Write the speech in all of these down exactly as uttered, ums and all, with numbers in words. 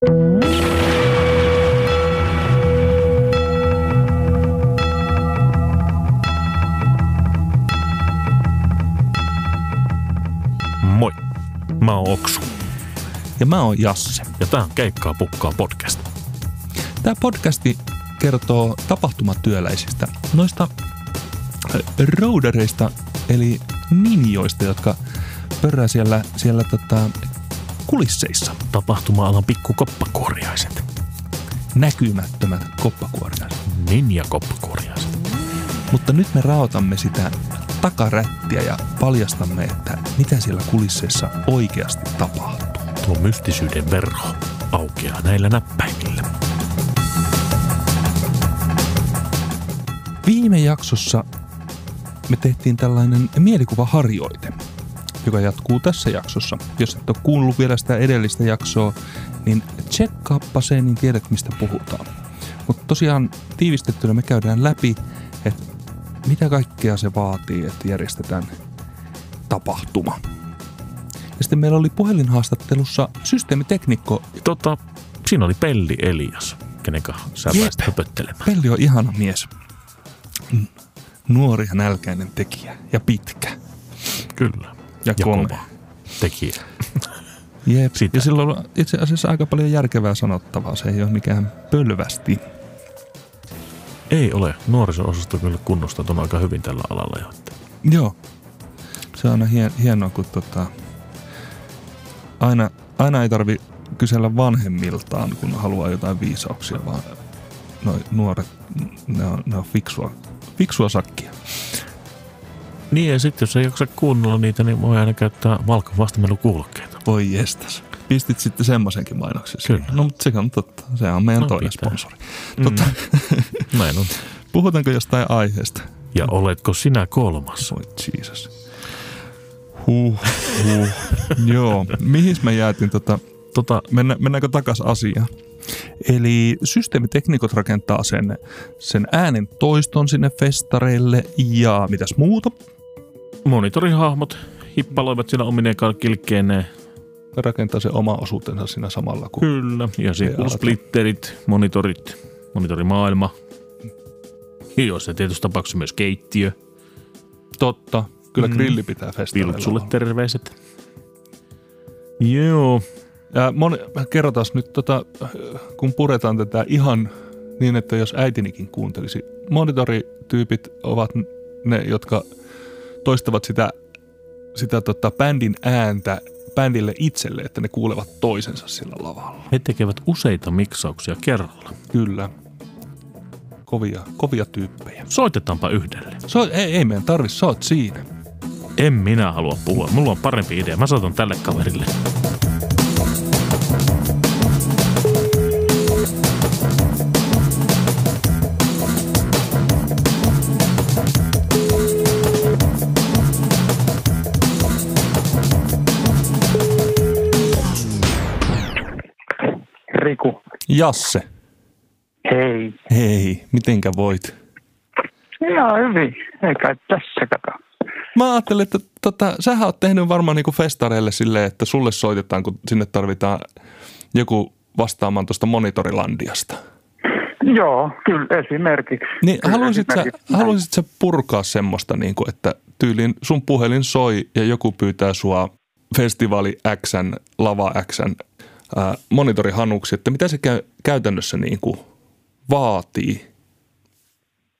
Moi, mä oon Oksu. Ja mä oon Jasse. Ja tää on Keikkaa pukkaa podcast. Tää podcasti kertoo tapahtumatyöläisistä, noista roudareista, eli ninjoista, jotka pörrää siellä, siellä tota, kulisseissa. Tapahtuma-alan pikkukoppakuoriaiset. Näkymättömät koppakuoriaiset. Ninjakoppakuoriaiset. Mutta nyt me raotamme sitä takarättiä ja paljastamme, että mitä siellä kulisseissa oikeasti tapahtuu. Tuo mystisyyden verho aukeaa näillä näppäimillä. Viime jaksossa me tehtiin tällainen mielikuvaharjoite, joka jatkuu tässä jaksossa. Jos et ole kuullut vielä sitä edellistä jaksoa, niin tsekkaappa se, niin tiedät mistä puhutaan. Mutta tosiaan tiivistettynä me käydään läpi, että mitä kaikkea se vaatii, että järjestetään tapahtuma. Ja sitten meillä oli puhelinhaastattelussa systeemiteknikko. Tota, siinä oli Pelli Elias, kenenkä sä pääsit höpöttelemään. Pelli on ihana mies. Nuori ja nälkäinen tekijä ja pitkä. Kyllä. Ja, ja komea tekijä. Jep. Sitä. Ja sillä on itse asiassa aika paljon järkevää sanottavaa. Se ei ole mikään pölvästi. Ei ole. Nuoriso-osasto kyllä kunnostautunut aika hyvin tällä alalla. Jotta. Joo. Se on hien, hienoa, kun tota, aina, aina ei tarvi kysellä vanhemmiltaan, kun haluaa jotain viisauksia, vaan noi nuoret, ne on, ne on fiksua, fiksua sakkia. Niin, ja sitten jos ei jaksa kuunnella niitä, niin voi aina käyttää Malkan vastamelukuulokkeita. Voi jestas. Pistit sitten semmoisenkin mainoksessa. Kyllä. No, mutta se on totta. Se on meidän no, toinen pitää. Sponsori. Totta. Mm. Näin on. Puhutaanko jostain aiheesta? Ja no. Oletko sinä kolmas? Voi Jesus. Huh, huh. Joo. Mihin me jäätin? Tota, tota, mennä, mennäänkö takaisin asiaan? Eli systeemiteknikot rakentaa sen, sen äänen toiston sinne festareille ja mitäs muuta? Monitorihahmot hippaloivat siinä ominen kilkkeineen. Rakentaa se oma osuutensa siinä samalla. Kuin kyllä, ja sitten splitterit, monitorit, monitorimaailma. Ja jos tietysti tapauksessa myös keittiö. Totta, kyllä grilli pitää festareilla. Viltsulle terveiset. Joo. Moni- Kerrotaan nyt, tota, kun puretaan tätä ihan niin, että jos äitinikin kuuntelisi. Monitorityypit ovat ne, jotka toistavat sitä, sitä tota, bändin ääntä bändille itselle, että ne kuulevat toisensa sillä lavalla. He tekevät useita miksauksia kerralla. Kyllä. Kovia, kovia tyyppejä. Soitetaanpa yhdelle. So, ei, ei meidän tarvitse, sä oot siinä. En minä halua puhua. Mulla on parempi idea. Mä soitan tälle kaverille. Riku. Jasse. Hei. Hei, mitenkä voit? Ihan hyvin, eikä tässä kato. Mä ajattelin, että tota, sähän oot tehnyt varmaan niinku festareille silleen, että sulle soitetaan, kun sinne tarvitaan joku vastaamaan tuosta monitorilandiasta. Joo, kyllä esimerkiksi. Niin kyllä, haluaisit, esimerkiksi. Sä, haluaisit sä purkaa semmoista, niinku, että tyyliin sun puhelin soi ja joku pyytää sua festivaali Xn, lava Xn monitorihanuksi, että mitä se käy, käytännössä niin kuin vaatii?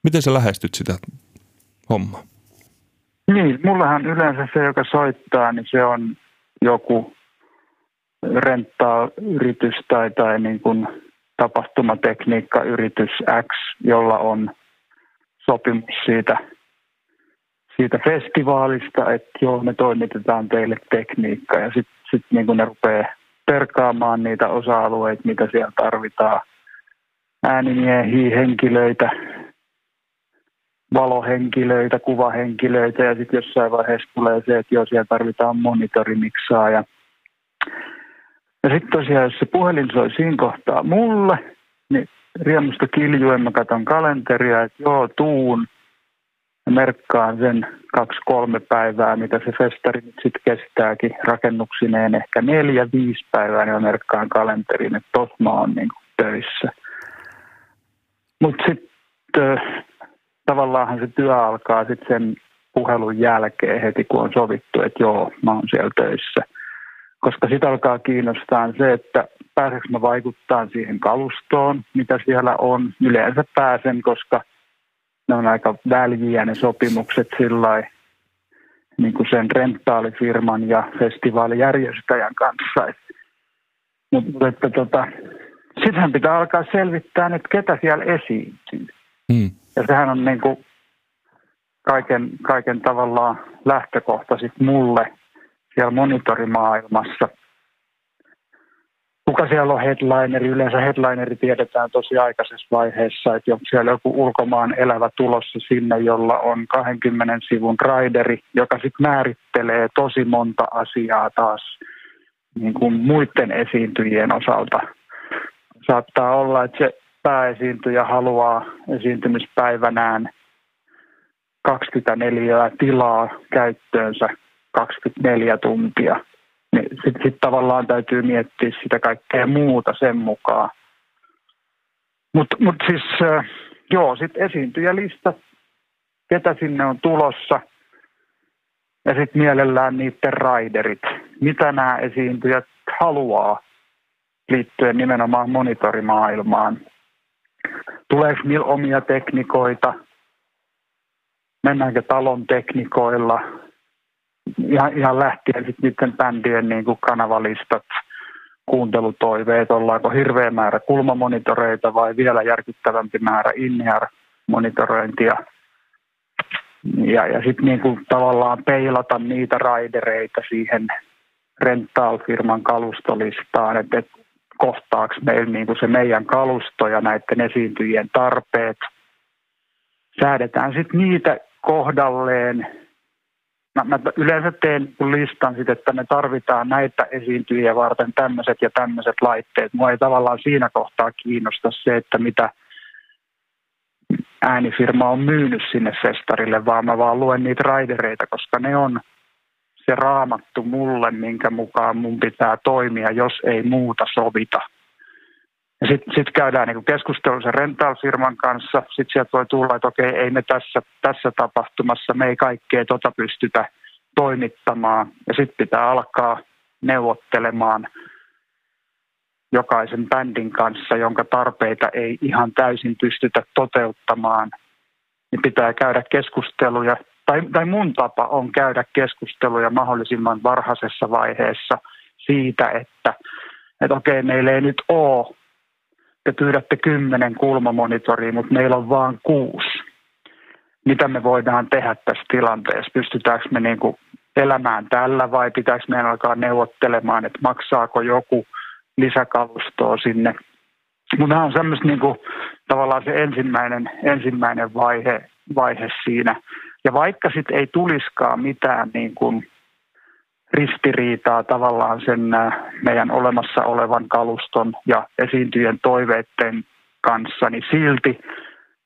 Miten sä lähestyt sitä hommaa? Niin, mullahan yleensä se, joka soittaa, niin se on joku renttaa yritys tai, tai niin kuin tapahtumatekniikkayritys X, jolla on sopimus siitä, siitä festivaalista, että joo, me toimitetaan teille tekniikka ja sitten sit niin kuin ne rupeaa perkaamaan niitä osa-alueita, mitä siellä tarvitaan. Äänimiehiä, henkilöitä, valohenkilöitä, kuvahenkilöitä ja sitten jossain vaiheessa tulee se, että joo, siellä tarvitaan monitorimiksaa. Ja, ja sitten tosiaan, jos se puhelin soi siinä kohtaa mulle, niin riemusta kiljuen mä katson kalenteria, että joo, tuun. merkkaan sen kaksi-kolme päivää, mitä se festari nyt sitten kestääkin rakennuksineen. Ehkä neljä-viisi päivää, niin mä merkkaan kalenteriin, että tos mä oon niin kuin töissä. Mutta sitten tavallaanhan se työ alkaa sitten sen puhelun jälkeen heti, kun on sovittu, että joo, mä oon siellä töissä. Koska sitten alkaa kiinnostaa se, että pääseekö mä vaikuttaa siihen kalustoon, mitä siellä on. Yleensä pääsen, koska ne on aika väljiä ne sopimukset sillai, niin kuin sen rentaalifirman ja festivaalijärjestäjän kanssa. Mutta että tota, sittenhän pitää alkaa selvittää, että ketä siellä esiintyy. Mm. Ja sehän on niin kuin kaiken, kaiken tavallaan lähtökohta sit mulle siellä monitorimaailmassa. Kuka siellä on headlineri? Yleensä headlineri tiedetään tosi aikaisessa vaiheessa, että on siellä joku ulkomaan elävä tulossa sinne, jolla on kahdenkymmenen sivun raideri, joka sitten määrittelee tosi monta asiaa taas niin kuin muiden esiintyjien osalta. Saattaa olla, että se pääesiintyjä haluaa esiintymispäivänään kaksikymmentäneljä tilaa käyttöönsä kaksikymmentäneljä tuntia. Sitten sit tavallaan täytyy miettiä sitä kaikkea muuta sen mukaan. Mutta mut siis joo, sitten esiintyjälista, ketä sinne on tulossa ja sitten mielellään niiden raiderit. Mitä nämä esiintyjät haluaa liittyen nimenomaan monitorimaailmaan? Tuleeko niillä omia teknikoita? Mennäänkö talon teknikoilla? Ihan, ihan lähtien sitten niiden bändien niin kuin kanavalistat, kuuntelutoiveet, ollaanko hirveä määrä kulmamonitoreita vai vielä järkyttävämpi määrä in-ear-monitorointia. Ja, ja sitten niin kuin tavallaan peilata niitä raidereita siihen rental-firman kalustolistaan, että et kohtaako meillä niin kuin se meidän kalusto ja näiden esiintyjien tarpeet. Säädetään sitten niitä kohdalleen. Mä yleensä teen listan sitten, että me tarvitaan näitä esiintyjiä varten tämmöiset ja tämmöiset laitteet. Mua ei tavallaan siinä kohtaa kiinnosta se, että mitä äänifirma on myynyt sinne festarille, vaan mä vaan luen niitä raidereita, koska ne on se raamattu mulle, minkä mukaan mun pitää toimia, jos ei muuta sovita. Ja sitten sit käydään niinku keskustelu sen rental-firman kanssa. Sitten sieltä voi tulla, että okei, ei me tässä, tässä tapahtumassa, me ei kaikkea tota pystytä toimittamaan. Ja sitten pitää alkaa neuvottelemaan jokaisen bändin kanssa, jonka tarpeita ei ihan täysin pystytä toteuttamaan. Niin pitää käydä keskusteluja, tai, tai mun tapa on käydä keskusteluja mahdollisimman varhaisessa vaiheessa siitä, että et okei, meillä ei nyt ole. Te pyydätte kymmenen kulmamonitoria, mutta meillä on vaan kuusi. Mitä me voidaan tehdä tässä tilanteessa? Pystytäänkö me niin kuin elämään tällä vai pitääkö meidän alkaa neuvottelemaan, että maksaako joku lisäkalustoa sinne? Mutta nämä on semmoista niin kuin, tavallaan se ensimmäinen, ensimmäinen vaihe, vaihe siinä. Ja vaikka sitten ei tuliskaan mitään niin kuin ristiriitaa tavallaan sen meidän olemassa olevan kaluston ja esiintyjien toiveiden kanssa, niin silti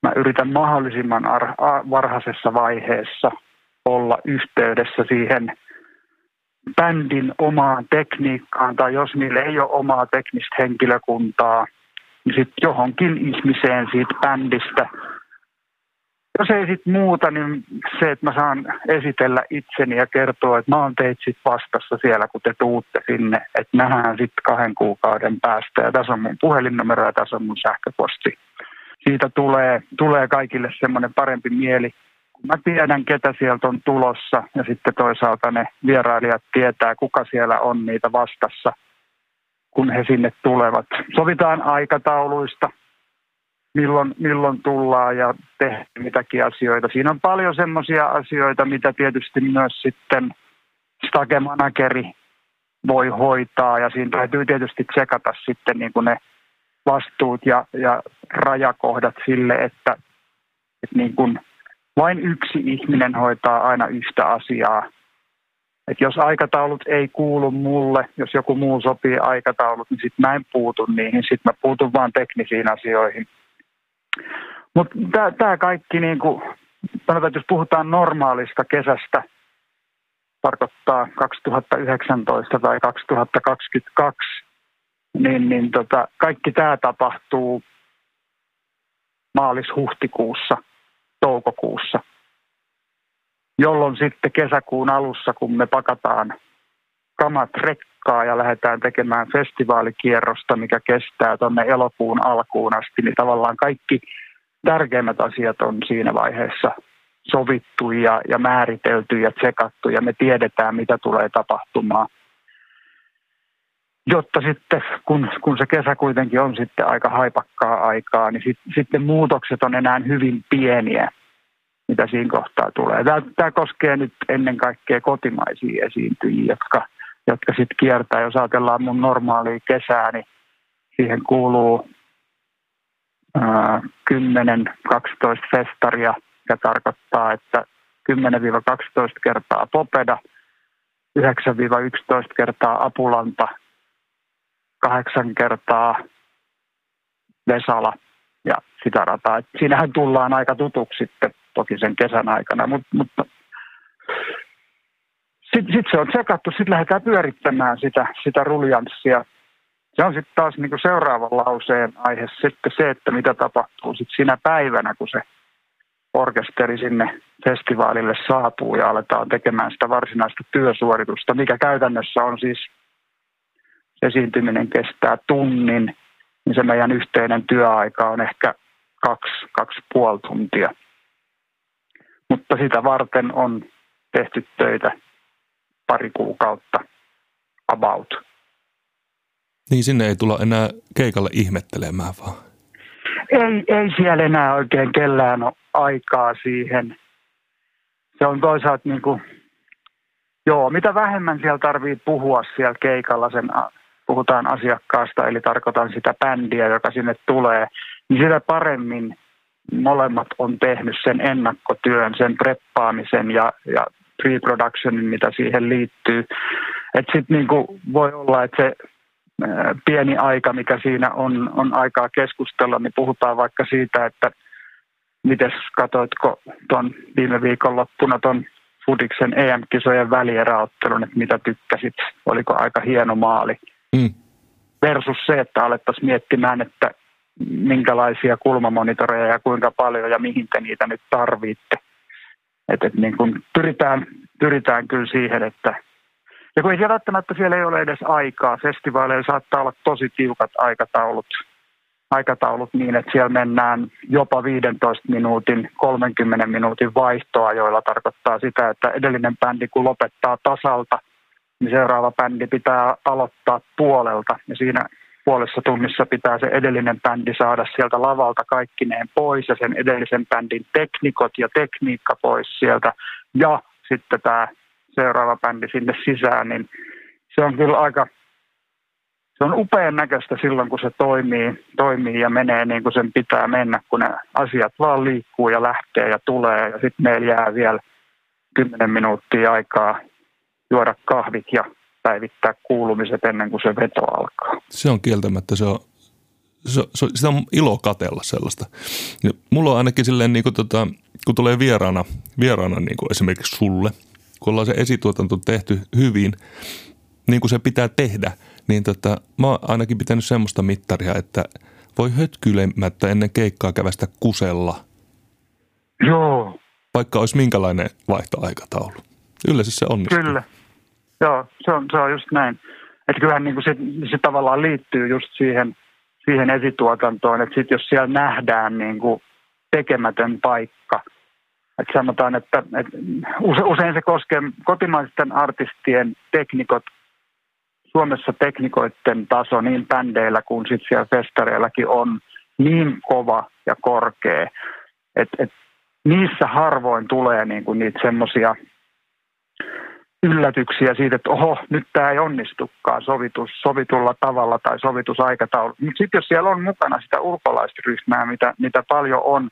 mä yritän mahdollisimman varhaisessa vaiheessa olla yhteydessä siihen bändin omaan tekniikkaan, tai jos niillä ei ole omaa teknistä henkilökuntaa, niin sitten johonkin ihmiseen siitä bändistä. Jos ei sitten muuta, niin se, että mä saan esitellä itseni ja kertoa, että mä oon teitä sitten vastassa siellä, kun te tuutte sinne, että nähdään sitten kahden kuukauden päästä. Ja tässä on mun puhelinnumero ja tässä on mun sähköposti. Siitä tulee, tulee kaikille semmoinen parempi mieli, kun mä tiedän, ketä sieltä on tulossa ja sitten toisaalta ne vierailijat tietää, kuka siellä on niitä vastassa, kun he sinne tulevat. Sovitaan aikatauluista. Milloin, milloin tullaan ja tehdään mitäkin asioita. Siinä on paljon semmoisia asioita, mitä tietysti myös sitten stagemanageri voi hoitaa. Ja siinä täytyy tietysti tsekata sitten niin kuin ne vastuut ja, ja rajakohdat sille, että, että niin kuin vain yksi ihminen hoitaa aina yhtä asiaa. Et jos aikataulut ei kuulu mulle, jos joku muu sopii aikataulut, niin sitten mä en puutu niihin. Sitten mä puutun vaan teknisiin asioihin. Mutta tämä kaikki niinku sanotaan, että jos puhutaan normaalista kesästä, tarkoittaa kaksituhattayhdeksäntoista tai kaksituhattakaksikymmentäkaksi, niin, niin tota, kaikki tämä tapahtuu maalis-huhtikuussa, toukokuussa, jolloin sitten kesäkuun alussa, kun me pakataan kamat rekkaa ja lähdetään tekemään festivaalikierrosta, mikä kestää tuonne elokuun alkuun asti, niin tavallaan kaikki tärkeimmät asiat on siinä vaiheessa sovittu ja, ja määritelty ja tsekattu, ja me tiedetään, mitä tulee tapahtumaan. Jotta sitten, kun, kun se kesä kuitenkin on sitten aika haipakkaa aikaa, niin sit, sitten muutokset on enää hyvin pieniä, mitä siinä kohtaa tulee. Tämä, tämä koskee nyt ennen kaikkea kotimaisia esiintyjiä, jotka, jotka sitten kiertää. Jos ajatellaan mun normaalia kesää, niin siihen kuuluu ää, kymmenen kaksitoista festaria, mikä tarkoittaa, että kymmenen kaksitoista kertaa popeda, yhdeksän yksitoista kertaa apulanta, kahdeksan kertaa Vesala ja sitä rataa. Et siinähän tullaan aika tutuksi sitten toki sen kesän aikana, mutta mut, sitten sit se on tsekattu, sitten lähdetään pyörittämään sitä, sitä ruljanssia. Se on sitten taas niinku seuraavan lauseen aihe sitten se, että mitä tapahtuu sitten sinä päivänä, kun se orkesteri sinne festivaalille saapuu ja aletaan tekemään sitä varsinaista työsuoritusta, mikä käytännössä on siis esiintyminen kestää tunnin, niin se meidän yhteinen työaika on ehkä kaksi, kaksi puoli tuntia. Mutta sitä varten on tehty töitä pari kuukautta about. Niin sinne ei tulla enää keikalle ihmettelemään vaan? Ei, ei siellä enää oikein kellään ole aikaa siihen. Se on toisaalta niin kuin, joo, mitä vähemmän siellä tarvii puhua siellä keikalla sen puhutaan asiakkaasta, eli tarkoitan sitä bändiä, joka sinne tulee, niin sitä paremmin molemmat on tehnyt sen ennakkotyön, sen preppaamisen ja, ja pre-productionin, mitä siihen liittyy. Että sitten niinku voi olla, että se pieni aika, mikä siinä on, on aikaa keskustella, niin puhutaan vaikka siitä, että mites katoitko tuon viime viikonloppuna tuon Fudiksen E M-kisojen välieräottelun, että mitä tykkäsit, oliko aika hieno maali. Mm. Versus se, että alettaisiin miettimään, että minkälaisia kulmamonitoreja ja kuinka paljon ja mihin te niitä nyt tarvitte. Et, et niin kun pyritään, pyritään kyllä siihen, että ja kun ei siellä välttämättä siellä ei ole edes aikaa. Festivaaleilla saattaa olla tosi tiukat aikataulut, aikataulut niin, että siellä mennään jopa viidentoista minuutin, kolmenkymmenen minuutin vaihtoa, joilla tarkoittaa sitä, että edellinen bändi kun lopettaa tasalta, niin seuraava bändi pitää aloittaa puolelta ja siinä puolessa tunnissa pitää se edellinen bändi saada sieltä lavalta kaikkineen pois ja sen edellisen bändin teknikot ja tekniikka pois sieltä ja sitten tämä seuraava bändi sinne sisään, niin se on kyllä aika, se on upean näköistä silloin, kun se toimii, toimii ja menee niin kuin sen pitää mennä, kun ne asiat vaan liikkuu ja lähtee ja tulee ja sitten meillä jää vielä kymmenen minuuttia aikaa juoda kahvit ja päivittää kuulumiset ennen kuin se veto alkaa. Se on kieltämättä, se on, se, se, sitä on ilo katsella sellaista. Mulla on ainakin silleen, niin kuin tota, kun tulee vieraana, vieraana niin kuin esimerkiksi sulle, kun ollaan se esituotanto tehty hyvin, niin kuin se pitää tehdä, niin tota, mä oon ainakin pitänyt semmoista mittaria, että voi hötkyilemättä ennen keikkaa kävästä kusella. Joo. Vaikka olisi minkälainen vaihtoaikataulu. Yleensä se onnistuu. Kyllä. Joo, se on, se on just näin. Että kyllähän niin kuin se, se tavallaan liittyy just siihen, siihen esituotantoon, että sit jos siellä nähdään niin kuin tekemätön paikka, että sanotaan, että, että usein se koskee kotimaisten artistien teknikot, Suomessa teknikoiden taso niin bändeillä kuin sitten siellä festareillakin on niin kova ja korkea, että, että niissä harvoin tulee niin kuin niitä semmoisia yllätyksiä siitä, että oho, nyt tämä ei onnistukaan sovitus, sovitulla tavalla tai sovitusaikataululla. Mutta sitten jos siellä on mukana sitä ulkolaisryhmää, mitä, mitä paljon on,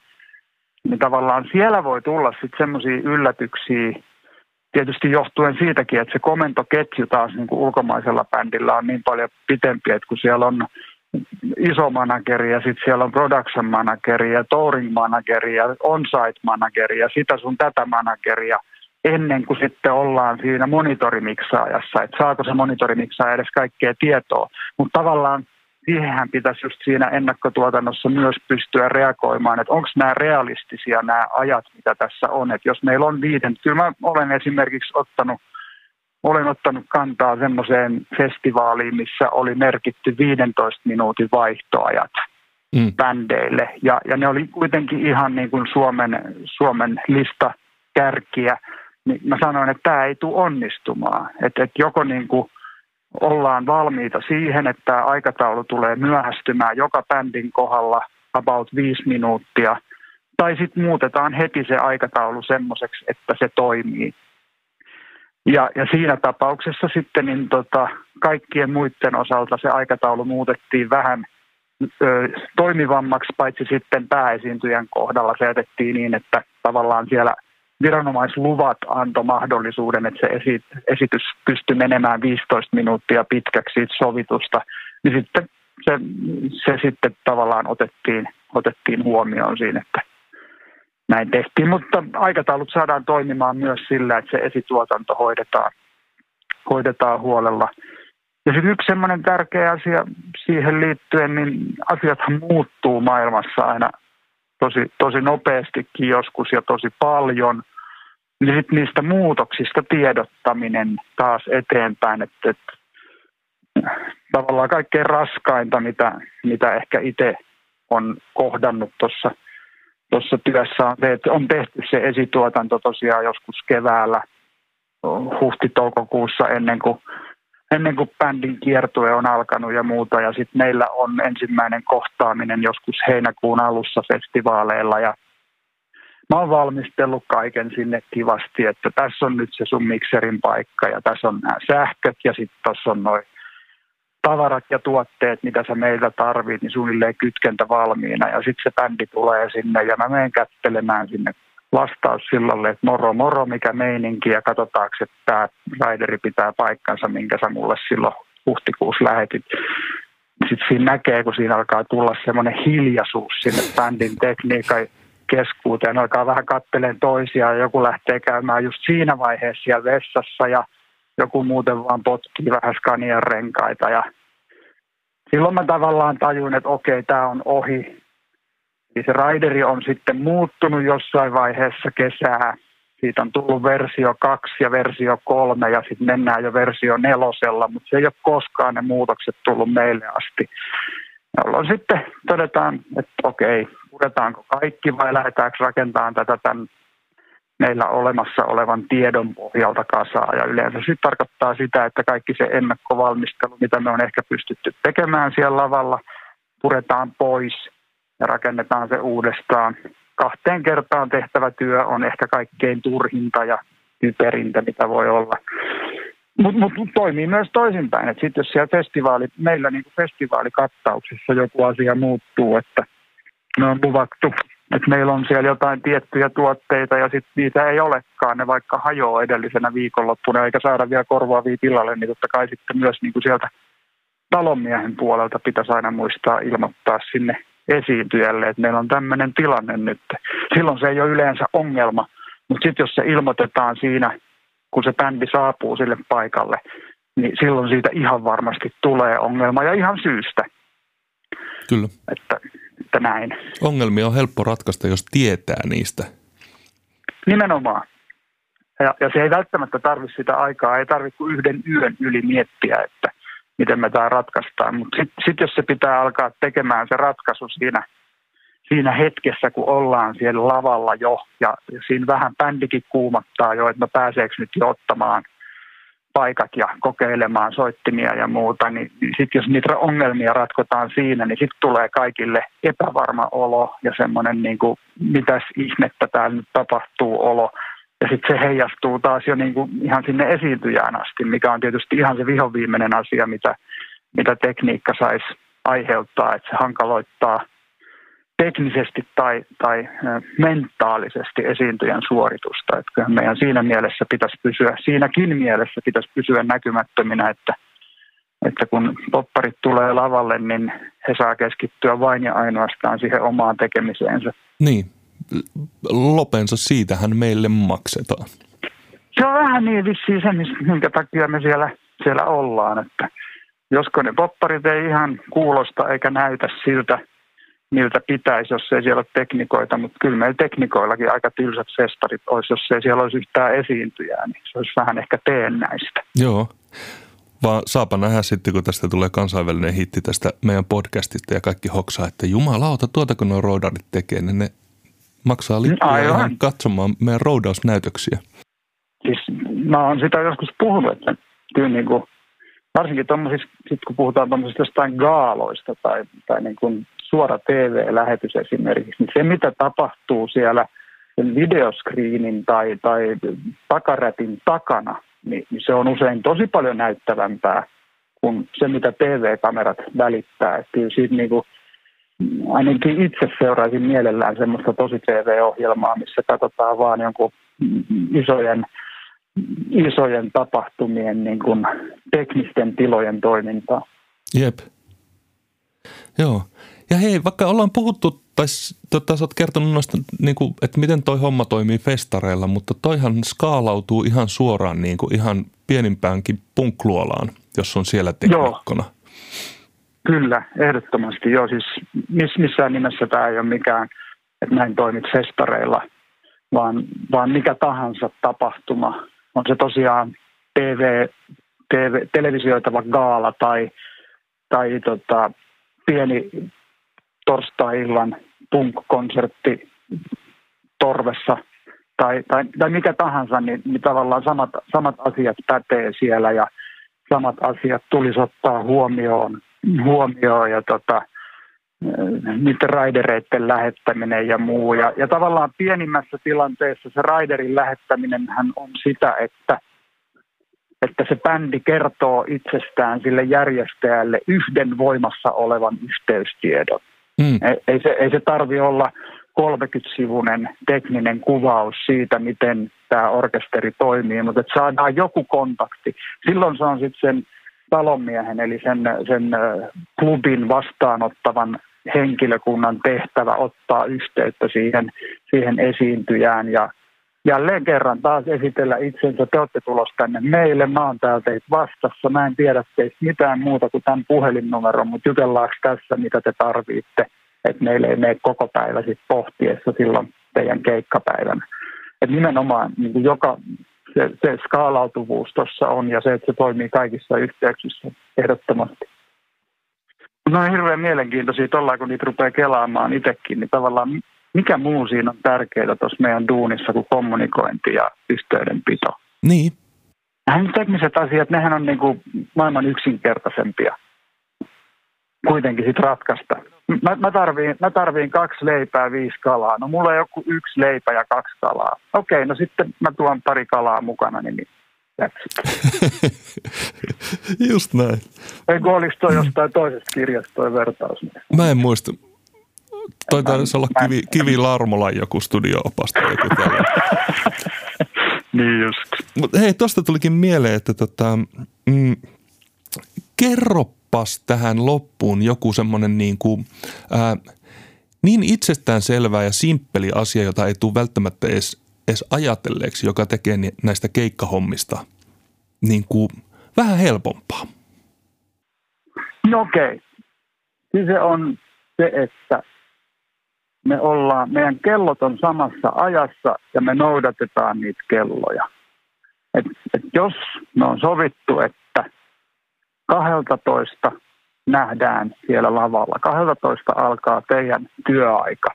niin tavallaan siellä voi tulla sitten semmoisia yllätyksiä, tietysti johtuen siitäkin, että se komentoketju taas niin kuin ulkomaisella bändillä on niin paljon pitempi, että kun siellä on iso manageri ja sitten siellä on production manageri ja touring manageri ja on-site manageri ja sitä sun tätä manageria ennen kuin sitten ollaan siinä monitorimiksajassa, että saako se monitorimiksaa edes kaikkea tietoa. Mutta tavallaan siihenhän pitäisi just siinä ennakkotuotannossa myös pystyä reagoimaan, että onko nämä realistisia nämä ajat, mitä tässä on. Että jos meillä on viiden, kyllä mä olen esimerkiksi ottanut, olen ottanut kantaa semmoiseen festivaaliin, missä oli merkitty viidentoista minuutin vaihtoajat mm. bändeille. Ja, ja ne oli kuitenkin ihan niin kuin Suomen, Suomen lista kärkiä. Niin mä sanoin, että tämä ei tule onnistumaan. Että et joko niin kuin ollaan valmiita siihen, että tämä aikataulu tulee myöhästymään joka bändin kohdalla about viisi minuuttia. Tai sitten muutetaan heti se aikataulu semmoiseksi, että se toimii. Ja, ja siinä tapauksessa sitten niin tota, kaikkien muiden osalta se aikataulu muutettiin vähän ö, toimivammaksi, paitsi sitten pääesiintyjän kohdalla se jätettiin niin, että tavallaan siellä viranomaisluvat antoi mahdollisuuden, että se esi- esitys pystyi menemään viisitoista minuuttia pitkäksi siitä sovitusta. Niin sitten se, se sitten tavallaan otettiin, otettiin huomioon siinä, että näin tehtiin, mutta aikataulut saadaan toimimaan myös sillä, että se esituotanto hoidetaan, hoidetaan huolella. Ja sitten yksi semmoinen tärkeä asia siihen liittyen, niin asiathan muuttuu maailmassa aina tosi, tosi nopeastikin joskus ja tosi paljon. Niin sitten niistä muutoksista tiedottaminen taas eteenpäin, että, että tavallaan kaikkein raskainta, mitä, mitä ehkä itse on kohdannut tuossa. Tuossa työssä on, on tehty se esituotanto tosiaan joskus keväällä huhti-toukokuussa ennen kuin, ennen kuin bändin kiertue on alkanut ja muuta. Ja sitten meillä on ensimmäinen kohtaaminen joskus heinäkuun alussa festivaaleilla. Ja mä oon valmistellut kaiken sinne kivasti, että tässä on nyt se sun mikserin paikka ja tässä on nämä sähköt ja sitten tuossa on noin tavarat ja tuotteet, mitä sä meiltä tarvit, niin suunnilleen kytkentä valmiina. Ja sitten se bändi tulee sinne ja mä menen kättelemään sinne vastaussillalle, että moro moro, mikä meininki. Ja katsotaanko, että tämä raideri pitää paikkansa, minkä sä mulle silloin huhtikuussa lähetit. Sitten siinä näkee, kun siinä alkaa tulla semmoinen hiljaisuus sinne bändin tekniikan keskuuteen. Ne alkaa vähän katteleen toisiaan ja joku lähtee käymään just siinä vaiheessa siellä vessassa ja joku muuten vaan potkii vähän Scanian renkaita ja silloin mä tavallaan tajun, että okei, tää on ohi. Eli se raideri on sitten muuttunut jossain vaiheessa kesää. Siitä on tullut versio kaksi ja versio kolme ja sitten mennään jo versio nelosella, mutta se ei ole koskaan ne muutokset tullut meille asti. Jolloin sitten todetaan, että okei, puretaanko kaikki vai lähdetäänkö rakentamaan tätä tämän meillä olemassa olevan tiedon pohjalta kasaa ja yleensä se tarkoittaa sitä, että kaikki se ennakkovalmistelu, mitä me on ehkä pystytty tekemään siellä lavalla, puretaan pois ja rakennetaan se uudestaan. Kahteen kertaan tehtävä työ on ehkä kaikkein turhinta ja typerintä, mitä voi olla. Mutta mut, toimii myös toisinpäin, että sitten jos siellä festivaali, meillä niinku festivaalikattauksessa joku asia muuttuu, että me on luvattu, että meillä on siellä jotain tiettyjä tuotteita ja sitten niitä ei olekaan, ne vaikka hajoaa edellisenä viikonloppuna eikä saada vielä korvaavia tilalle, niin totta kai sitten myös niin kuin sieltä talonmiehen puolelta pitäisi aina muistaa ilmoittaa sinne esiintyjälle, että meillä on tämmöinen tilanne nyt. Silloin se ei ole yleensä ongelma, mutta sitten jos se ilmoitetaan siinä, kun se bändi saapuu sille paikalle, niin silloin siitä ihan varmasti tulee ongelma ja ihan syystä. Kyllä. Että, että näin. Ongelmia on helppo ratkaista, jos tietää niistä. Nimenomaan. Ja, ja se ei välttämättä tarvitse sitä aikaa, ei tarvitse kuin yhden yön yli miettiä, että miten me tämä ratkaistaan. Mutta sitten sit jos se pitää alkaa tekemään se ratkaisu siinä, siinä hetkessä, kun ollaan siellä lavalla jo, ja, ja siinä vähän bändikin kuumattaa jo, että me pääseekö nyt jo ottamaan paikat ja kokeilemaan soittimia ja muuta, niin sitten jos niitä ongelmia ratkotaan siinä, niin sitten tulee kaikille epävarma olo ja semmoinen niin kuin mitäs ihmettä täällä nyt tapahtuu olo. Ja sitten se heijastuu taas jo niin kuin ihan sinne esiintyjään asti, mikä on tietysti ihan se vihoviimeinen asia, mitä, mitä tekniikka saisi aiheuttaa, että se hankaloittaa teknisesti tai, tai mentaalisesti esiintyjän suoritusta. Että kyllähän meidän siinä mielessä pitäisi pysyä, siinäkin mielessä pitäisi pysyä näkymättöminä, että että kun popparit tulee lavalle, niin he saa keskittyä vain ja ainoastaan siihen omaan tekemiseensä. Niin, lopensa siitähän meille maksetaan. Se on vähän niin vissiin se, minkä takia me siellä, siellä ollaan, että josko ne popparit ei ihan kuulosta eikä näytä siltä, miltä pitäisi, jos ei siellä ole teknikoita, mutta kyllä meillä teknikoillakin aika tylsät festarit olisi, jos ei siellä olisi yhtään esiintyjää, niin se olisi vähän ehkä teennäistä. Joo, vaan saapa nähdä sitten, kun tästä tulee kansainvälinen hitti tästä meidän podcastista ja kaikki hoksaa, että jumalauta, tuota kun nuo roudarit tekee, niin ne maksaa lippuja katsomaan meidän roudausnäytöksiä. Siis mä oon sitä joskus puhunut, että kyllä niin kuin, varsinkin tuommoisissa, kun puhutaan tuommoisista jostain gaaloista tai, tai niin kuin suora T V-lähetys esimerkiksi, niin se mitä tapahtuu siellä sen videoskriinin tai, tai takarätin takana, niin, niin se on usein tosi paljon näyttävämpää kuin se, mitä T V-kamerat välittää. Et kyllä siitä niin kuin, ainakin itse seuraisin mielellään semmoista tosi T V-ohjelmaa, missä katsotaan vaan jonkun isojen, isojen tapahtumien niin kuin teknisten tilojen toimintaa. Jep. Joo. Ja hei, vaikka ollaan puhuttu, tai tota, sä oot kertonut noista, niin kuin, että miten toi homma toimii festareilla, mutta toihan skaalautuu ihan suoraan niin kuin ihan pienimpäänkin punkluolaan, jos on siellä teknikkona. Joo. Kyllä, ehdottomasti. Joo, siis miss, missään nimessä tämä ei ole mikään, että näin toimit festareilla, vaan, vaan mikä tahansa tapahtuma. On se tosiaan T V, T V, televisioitava gaala tai, tai tota, pieni torstai-illan punk-konsertti torvessa tai, tai, tai mikä tahansa, niin, niin tavallaan samat, samat asiat pätee siellä ja samat asiat tulisi ottaa huomioon, huomioon ja tota, niiden raidereiden lähettäminen ja muu. Ja, ja tavallaan pienimmässä tilanteessa se raiderin lähettäminenhän on sitä, että, että se bändi kertoo itsestään sille järjestäjälle yhden voimassa olevan yhteystiedon. Mm. Ei se, ei se tarvitse olla kolmekymmentäsivuinen tekninen kuvaus siitä, miten tämä orkesteri toimii, mutta että saadaan joku kontakti. Silloin se on sitten sen talonmiehen, eli sen, sen klubin vastaanottavan henkilökunnan tehtävä ottaa yhteyttä siihen, siihen esiintyjään ja jälleen kerran taas esitellä itsensä, te olette tulossa tänne meille, mä oon täällä teitä vastassa, mä en tiedä teistä mitään muuta kuin tämän puhelinnumeron, mutta jutellaanko tässä, mitä te tarvitte, että meille ei mene koko päivä sit pohtiessa silloin teidän keikkapäivänä. Et nimenomaan niin kuin joka, se, se skaalautuvuus tuossa on ja se, että se toimii kaikissa yhteyksissä ehdottomasti. No on hirveän mielenkiintoisia tuolla, kun niitä rupeaa kelaamaan itsekin, niin tavallaan mikä muu siinä on tärkeää tuossa meidän duunissa kuin kommunikointi ja yhteydenpito? Niin. Nämä tekniset asiat, nehän on niin kuin maailman yksinkertaisempia kuitenkin sit ratkaista. Mä, mä, tarviin, mä tarviin kaksi leipää, viisi kalaa. No mulla on joku yksi leipä ja kaksi kalaa. Okei, no sitten mä tuon pari kalaa mukana, niin just näin. Eikö olisi toi jostain toisesta kirjasta toi vertaus? Mä en muista. Toi taisi olla kivi, kivi Larmolan joku studio-opasta. Niin just. Mut hei, tosta tulikin mieleen, että tota, mm, kerropas tähän loppuun joku semmoinen niin kuin, ää, niin itsestäänselvä ja simppeli asia, jota ei tule välttämättä edes, edes ajatelleeksi, joka tekee näistä keikkahommista niin kuin vähän helpompaa. No okei. Siis se on se, että me ollaan, meidän kellot on samassa ajassa ja me noudatetaan niitä kelloja. Et, et jos me on sovittu, että kaksitoista nähdään siellä lavalla, kaksitoista alkaa teidän työaika.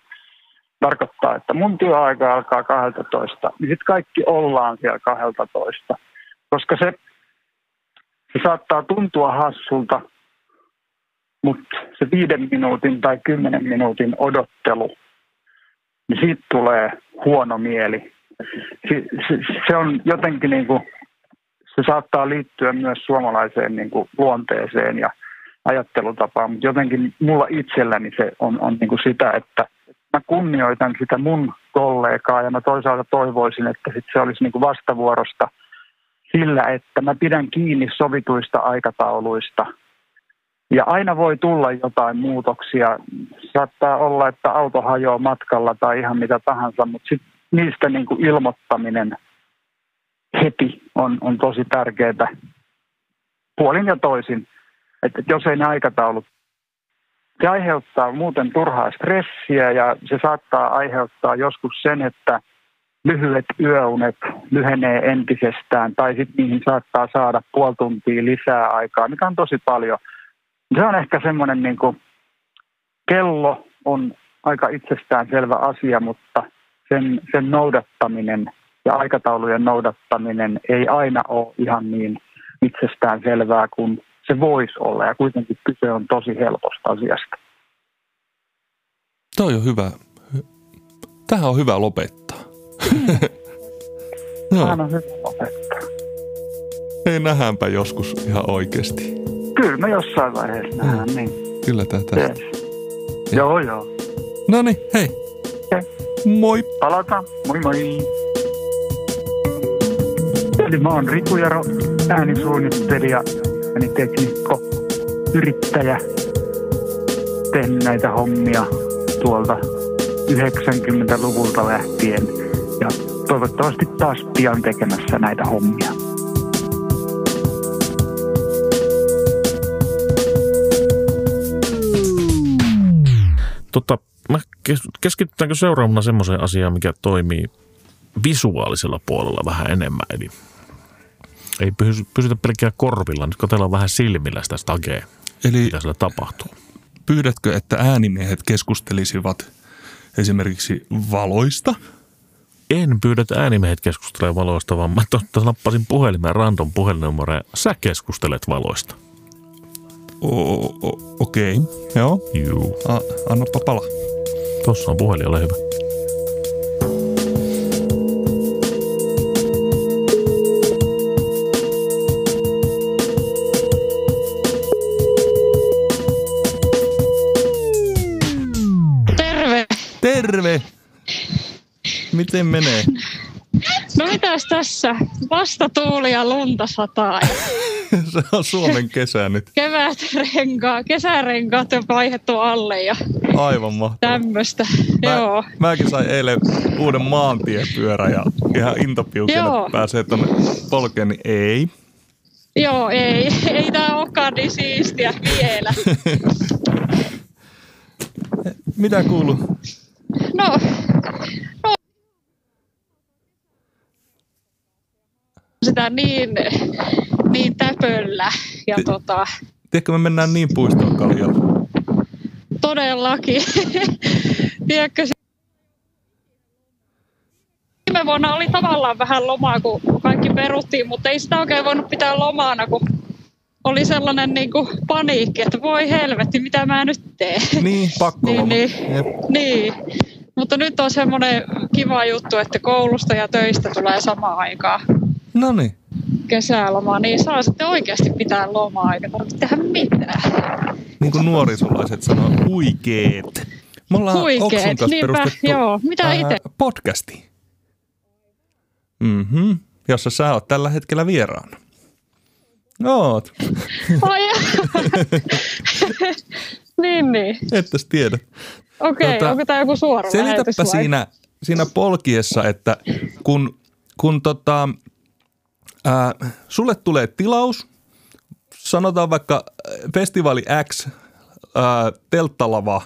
Tarkoittaa, että mun työaika alkaa kaksitoista, niin sitten kaikki ollaan siellä kaksitoista. Koska se, se saattaa tuntua hassulta, mutta se viiden minuutin tai kymmenen minuutin odottelu, niin siitä tulee huono mieli. Se, se, se on jotenkin niin kuin, se saattaa liittyä myös suomalaiseen niin kuin luonteeseen ja ajattelutapaan, mutta jotenkin mulla itselläni se on, on niin kuin sitä, että mä kunnioitan sitä mun kollegaa ja mä toisaalta toivoisin, että sit se olisi niin kuin vastavuorosta sillä, että mä pidän kiinni sovituista aikatauluista. Ja aina voi tulla jotain muutoksia. Saattaa olla, että auto hajoaa matkalla tai ihan mitä tahansa, mutta sit niistä niin kuin ilmoittaminen heti on, on tosi tärkeää puolin ja toisin. Että jos ei ne aikataulut, se aiheuttaa muuten turhaa stressiä ja se saattaa aiheuttaa joskus sen, että lyhyet yöunet lyhenee entisestään tai sitten niihin saattaa saada puoli tuntia lisää aikaa, mikä on tosi paljon. Se on ehkä semmoinen, niin kuin kello on aika itsestäänselvä asia, mutta sen, sen noudattaminen ja aikataulujen noudattaminen ei aina ole ihan niin itsestäänselvää kuin se voisi olla. Ja kuitenkin kyse on tosi helposta asiasta. Toi on hyvä. Tähän on hyvä lopettaa. Tähän on hyvä lopettaa. Ei, nähdäänpä joskus ihan oikeasti. Kyllä, me jossain vaiheessa nähdään, niin. Kyllä tätä. Yes. Joo, joo. No niin, hei. Hei. Moi. Palataan. Moi moi. Eli mä oon Riku Jaro, äänisuunnittelija, ääniteknikko, yrittäjä. Tehnyt näitä hommia tuolta yhdeksänkymmentäluvulta lähtien. Ja toivottavasti taas pian tekemässä näitä hommia. Totta, mä keskitytäänkö seuraavana semmoiseen asiaan, mikä toimii visuaalisella puolella vähän enemmän. Eli ei pysytä pelkkää korvilla, nyt katsellaan vähän silmillä sitä stagea, eli mitä siellä tapahtuu. Pyydätkö, että äänimiehet keskustelisivat esimerkiksi valoista? En pyydä, että äänimiehet keskustelevat valoista, vaan mä totta nappasin puhelimen random puhelinnumeroon ja sä keskustelet valoista. Okei. Okay. Joo. Juu. A, annapa pala. Tossa on puhelin, ole hyvä. Terve! Terve! Miten menee? No mitäs tässä? Vastatuuli ja lunta sataa. Se on Suomen kesä nyt. Kevät renkaa, kesärenkaat on vaihdettu alle ja aivan mahtavaa. Tämmöistä, Mä, joo. Mäkin sain eilen uuden maantiepyörän ja ihan intopiukille pääsee tuonne polkeen, niin ei. Joo, ei. Ei tää olekaan niin siistiä vielä. Mitä kuuluu? No, no. Sitä niin... Niin täpöllä. Ja T- tota... Tiedätkö, me mennään niin puistoon Kaljalle? Todellakin. Tiedätkö, viime vuonna oli tavallaan vähän lomaa, kun kaikki peruttiin, mutta ei sitä oikein voinut pitää lomana, kun oli sellainen niin kuin paniikki, että voi helvetti, mitä mä nyt teen. Niin, pakko niin, niin, niin. Mutta nyt on semmoinen kiva juttu, että koulusta ja töistä tulee samaan aikaan. No niin. Kesälomaa, niin saa sitten oikeasti pitää lomaa, eikä tarvitse tehdä mitään. Niin kuin nuorisolaiset sanoo, huikeet. Me ollaan huikeet. Oksun kanssa niinpä, perustettu joo. Mitä ite? Podcasti, mm-hmm. jossa sä oot tällä hetkellä vieraana. Oot. Ai niin, niin. Ettäs tiedä. Okei, okay, tota, onko tää joku suora lähetys vai? Selitäpä siinä, siinä polkiessa, että kun, kun tota... Äh, sulle tulee tilaus, sanotaan vaikka festivaali X, äh, telttalava,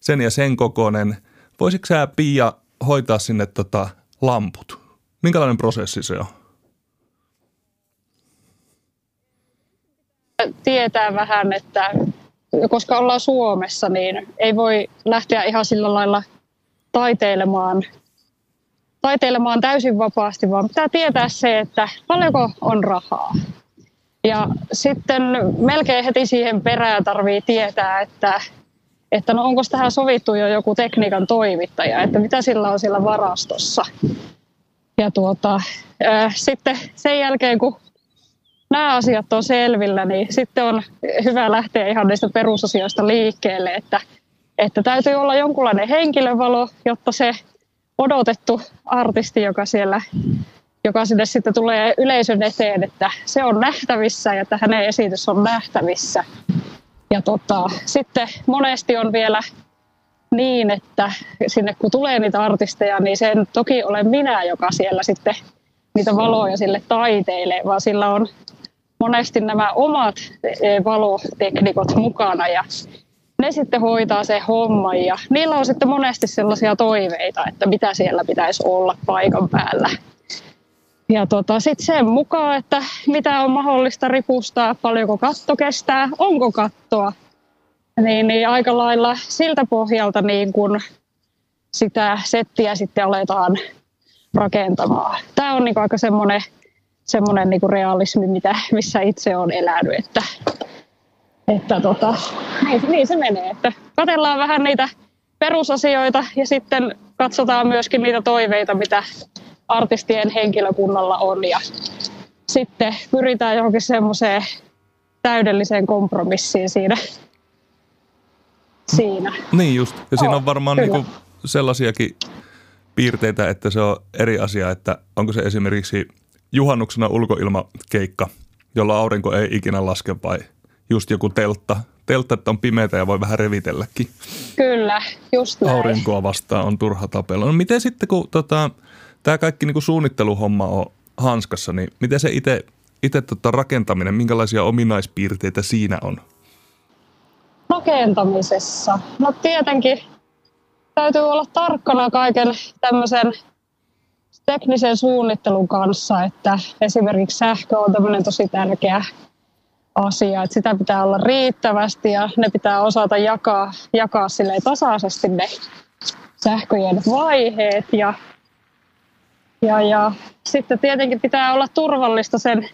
sen ja sen kokoinen. Voisitko sä, Pia, hoitaa sinne tota, lamput? Minkälainen prosessi se on? Tietää vähän, että koska ollaan Suomessa, niin ei voi lähteä ihan sillä lailla taiteilemaan. Taiteilemaan täysin vapaasti, vaan pitää tietää se, että paljonko on rahaa. Ja sitten melkein heti siihen perään tarvii tietää, että, että no onko tähän sovittu jo joku tekniikan toimittaja, että mitä sillä on siellä varastossa. Ja tuota, äh, sitten sen jälkeen, kun nämä asiat on selvillä, niin sitten on hyvä lähteä ihan niistä perusasioista liikkeelle, että, että täytyy olla jonkunlainen henkilövalo, jotta se odotettu artisti, joka siellä, joka sinne sitten tulee yleisön eteen, että se on nähtävissä ja että hänen esitys on nähtävissä. Ja tota, sitten monesti on vielä niin, että sinne kun tulee niitä artisteja, niin sen toki olen minä, joka siellä sitten niitä valoja sille taiteilee, vaan sillä on monesti nämä omat valoteknikot mukana ja ne sitten hoitaa se homma ja niillä on sitten monesti sellaisia toiveita, että mitä siellä pitäisi olla paikan päällä. Ja tota, sitten sen mukaan, että mitä on mahdollista ripustaa, paljonko katto kestää, onko kattoa, niin, niin aika lailla siltä pohjalta niin kun sitä settiä sitten aletaan rakentamaan. Tämä on niin aika semmoinen, semmoinen niin realismi, mitä, missä itse olen elänyt, että, että tota, niin, niin se menee. Että katsellaan vähän niitä perusasioita ja sitten katsotaan myöskin niitä toiveita, mitä artistien henkilökunnalla on ja sitten pyritään johonkin semmoiseen täydelliseen kompromissiin siinä. siinä. Niin just. Ja siinä on varmaan niinku sellaisiakin piirteitä, että se on eri asia, että onko se esimerkiksi juhannuksena ulkoilmakeikka, jolla aurinko ei ikinä laske vai just joku teltta. Teltta, että on pimeätä ja voi vähän revitelläkin. Kyllä, just näin. Aurinkoa vastaan on turha tapella. No miten sitten, kun tota, tämä kaikki niinku suunnitteluhomma on hanskassa, niin miten se itse, itse tota rakentaminen, minkälaisia ominaispiirteitä siinä on? Rakentamisessa? No tietenkin täytyy olla tarkkana kaiken tämmöisen teknisen suunnittelun kanssa, että esimerkiksi sähkö on tämmöinen tosi tärkeä asia, että sitä pitää olla riittävästi ja ne pitää osata jakaa, jakaa silleen tasaisesti ne sähköjen vaiheet ja Ja, ja sitten tietenkin pitää olla turvallista sen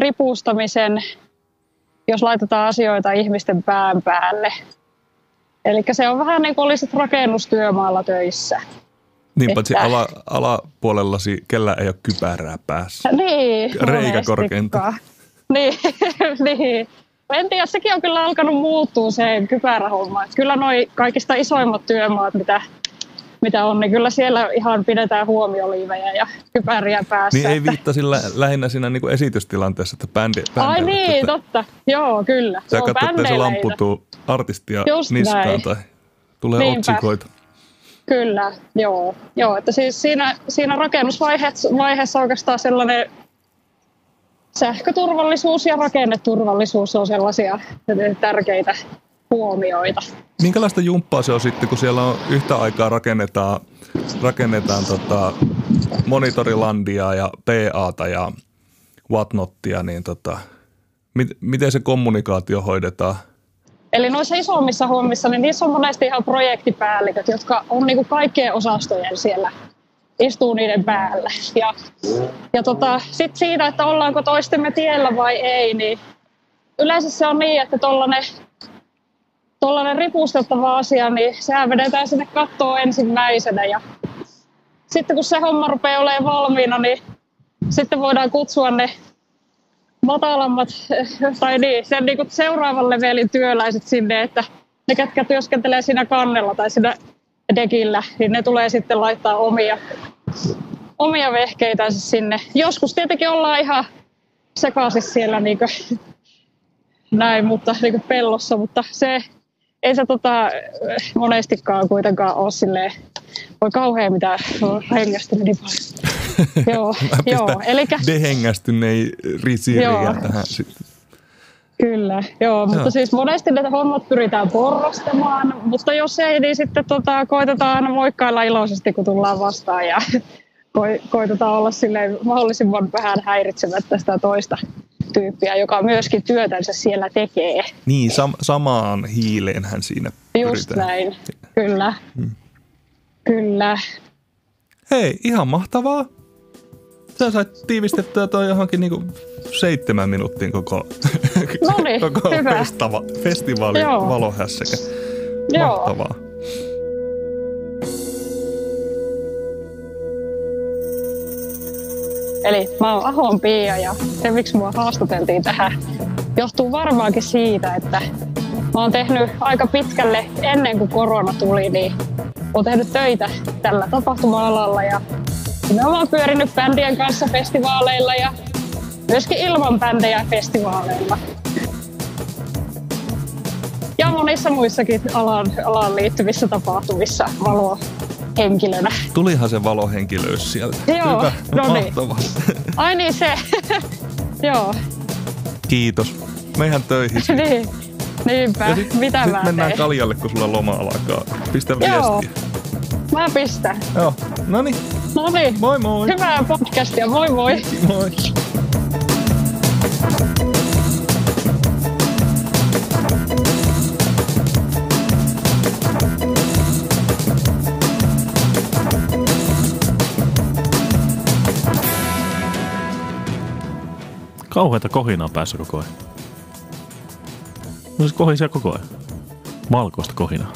ripustamisen, jos laitetaan asioita ihmisten pään päälle. Eli se on vähän niin kuin olisit rakennustyömaalla töissä. Niin, että paitsi ala, alapuolellasi, kellään ei ole kypärää päässä. Niin, reikä korkeintaan. Niin, niin. En tiedä, sekin on kyllä alkanut muuttua se kypärähomma. Että kyllä noi kaikista isoimmat työmaat, mitä... mitä on, niin kyllä siellä ihan pidetään huomioliivejä ja kypäriä päässä. Niin ei viitta sillä lähinnä siinä niin kuin esitystilanteessa, että bändi... Ai niin, että, totta. Joo, kyllä. Sä katsot, että se lamputuu artistia just niskaan näin. Tai tulee niinpä. Otsikoita. Kyllä, joo. Joo, että siis siinä, siinä rakennusvaiheessa oikeastaan sellainen sähköturvallisuus ja rakenneturvallisuus on sellaisia tärkeitä huomioita. Minkälaista jumppaa se on sitten, kun siellä on yhtä aikaa rakennetaan, rakennetaan tota monitorilandia ja P A:ta ja whatnotia, niin tota, mit, miten se kommunikaatio hoidetaan? Eli noissa isommissa hommissa, niin niissä on monesti ihan projektipäälliköt, jotka on niinku kaikkien osastojen siellä, istuu niiden päällä. Ja, ja tota, sitten siitä, että ollaanko toistemme tiellä vai ei, niin yleensä se on niin, että tollainen... Tuollainen ripustettava asia, niin sehän vedetään sinne kattoon ensimmäisenä ja sitten kun se homma rupeaa olemaan valmiina, niin sitten voidaan kutsua ne matalammat tai niin, sen niin kuin seuraavan levelin työläiset sinne, että ne ketkä työskentelee siinä kannella tai siinä dekillä, niin ne tulee sitten laittaa omia, omia vehkeitänsä sinne. Joskus tietenkin ollaan ihan sekaisin siellä niin kuin, näin, mutta niin kuin pellossa, mutta se... Ei se tota, monestikaan kuitenkaan ole silleen, voi kauhean mitä, on hengästynyt niin paljon. Joo, joo, elikkä... Dehengästyneen risiriä tähän sitten. Kyllä, joo, joo, mutta siis monesti näitä hommat pyritään porrastamaan, mutta jos ei, niin sitten tota, koitetaan aina moikkailla iloisesti, kun tullaan vastaan ja ko- koitetaan olla silleen mahdollisimman vähän häiritsemättä sitä toista tyyppiä, joka myöskin työtänsä siellä tekee. Niin, sam- samaan hiileenhän siinä pyritään. Just näin, kyllä. Hmm. Kyllä. Hei, ihan mahtavaa. Sä sait tiivistettyä toi johonkin niinku seitsemän minuuttiin koko, Noniin, koko festava- festivaalin Joo. valohässäkä. Joo. Mahtavaa. Eli mä oon Ahon Pia ja se, miksi mua haastateltiin tähän, johtuu varmaankin siitä, että mä oon tehnyt aika pitkälle ennen kuin korona tuli, niin oon tehnyt töitä tällä tapahtuma-alalla ja Me ollaan pyörinyt bändien kanssa festivaaleilla ja myöskin ilman bändejä festivaaleilla. Ja monissa muissakin alan, alaan liittyvissä tapahtumissa valohenkilönä. Tulihan se valohenkilöys sieltä. Joo, hyvä. No niin. Ai niin se. Joo. Kiitos. Meihän töihin. Niin. Niinpä. Sit, Mitä sit mä Sitten mennään tein? Kaljalle, kun sulla loma alkaa. Pistä viestiä. Mä pistän. Joo. Noniin. Noniin. Moi moi. Hyvää podcastia. Moi moi. Moi. Kauheita kohinaa päässä koko ajan. No se kohisia koko ajan. Valkoista kohinaa.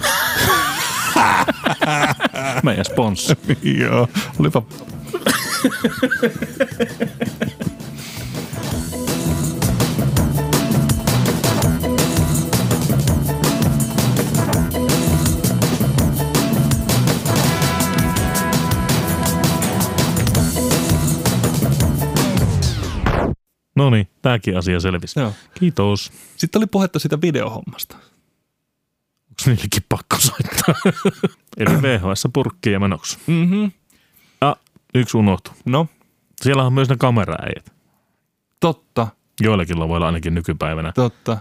Meidän sponssi. Joo, olipa... No niin, tämäkin asia selvisi. Joo. Kiitos. Sitten oli puhetta siitä videohommasta. Onko niillekin pakko soittaa? Eli V H S-purkki ja menoksi. Mm-hmm. Ja yksi unohtui. No? Siellä on myös ne kameraäijät. Totta. Joillakin lavoilla ainakin nykypäivänä. Totta.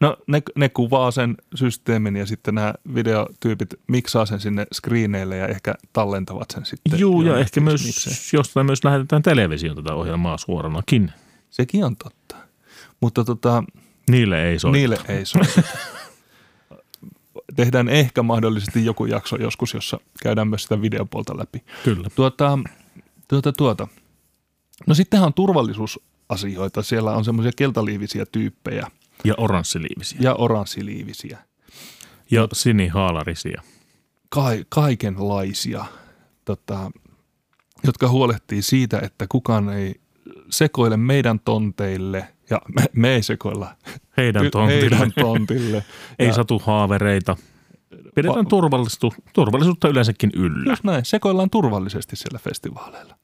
No ne, ne kuvaa sen systeemin ja sitten nämä videotyypit miksaa sen sinne screeneille ja ehkä tallentavat sen sitten. Juu, ja ehkä myös, jostain myös lähetetään televisioon tätä ohjelmaa suoranakin. Sekin on totta, mutta tota, niille ei soita. Niille ei soita. Tehdään ehkä mahdollisesti joku jakso joskus, jossa käydään myös sitä videopuolta läpi. Kyllä. Tuota, tuota, tuota. No sittenhän on turvallisuusasioita. Siellä on semmoisia keltaliivisiä tyyppejä. Ja oranssiliivisiä. Ja oranssiliivisiä. Ja sinihaalarisia. Ka- kaikenlaisia, tota, jotka huolehtii siitä, että kukaan ei... sekoile meidän tonteille ja me, me ei sekoilla heidän tontille. Heidän tontille. Ei satu haavereita. Pidetään turvallistu, turvallisuutta yleensäkin yllä. Just näin, sekoillaan turvallisesti siellä festivaaleilla.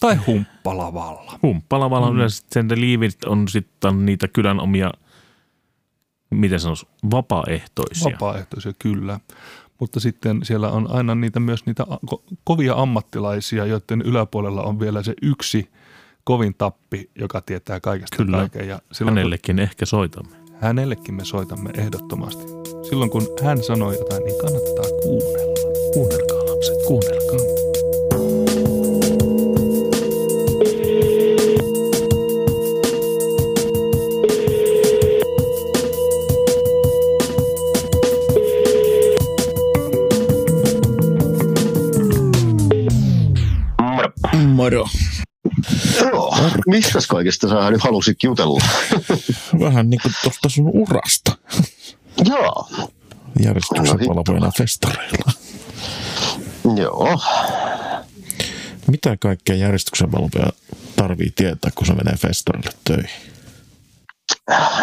Tai humppalavalla. Humppalavalla on mm. yleensä, sen liivit on sitten niitä kylän omia, miten sanoisi, vapaaehtoisia. Vapaaehtoisia, kyllä. Mutta sitten siellä on aina niitä myös niitä ko- kovia ammattilaisia, joiden yläpuolella on vielä se yksi kovin tappi, joka tietää kaikesta Kyllä. kaiken. Ja silloin, hänellekin kun, ehkä soitamme. Hänellekin me soitamme ehdottomasti. Silloin kun hän sanoo jotain, niin kannattaa kuunnella. Kuunnelkaa lapset, kuunnelkaa. Moro. Mistäs kaikesta sä nyt halusit jutella? Vähän niin kuin tuosta sun urasta. Joo. Järjestyksen palveluina festareilla. Joo. Mitä kaikkea järjestyksen palveluja tarvii tietää, kun se menee festareille töihin?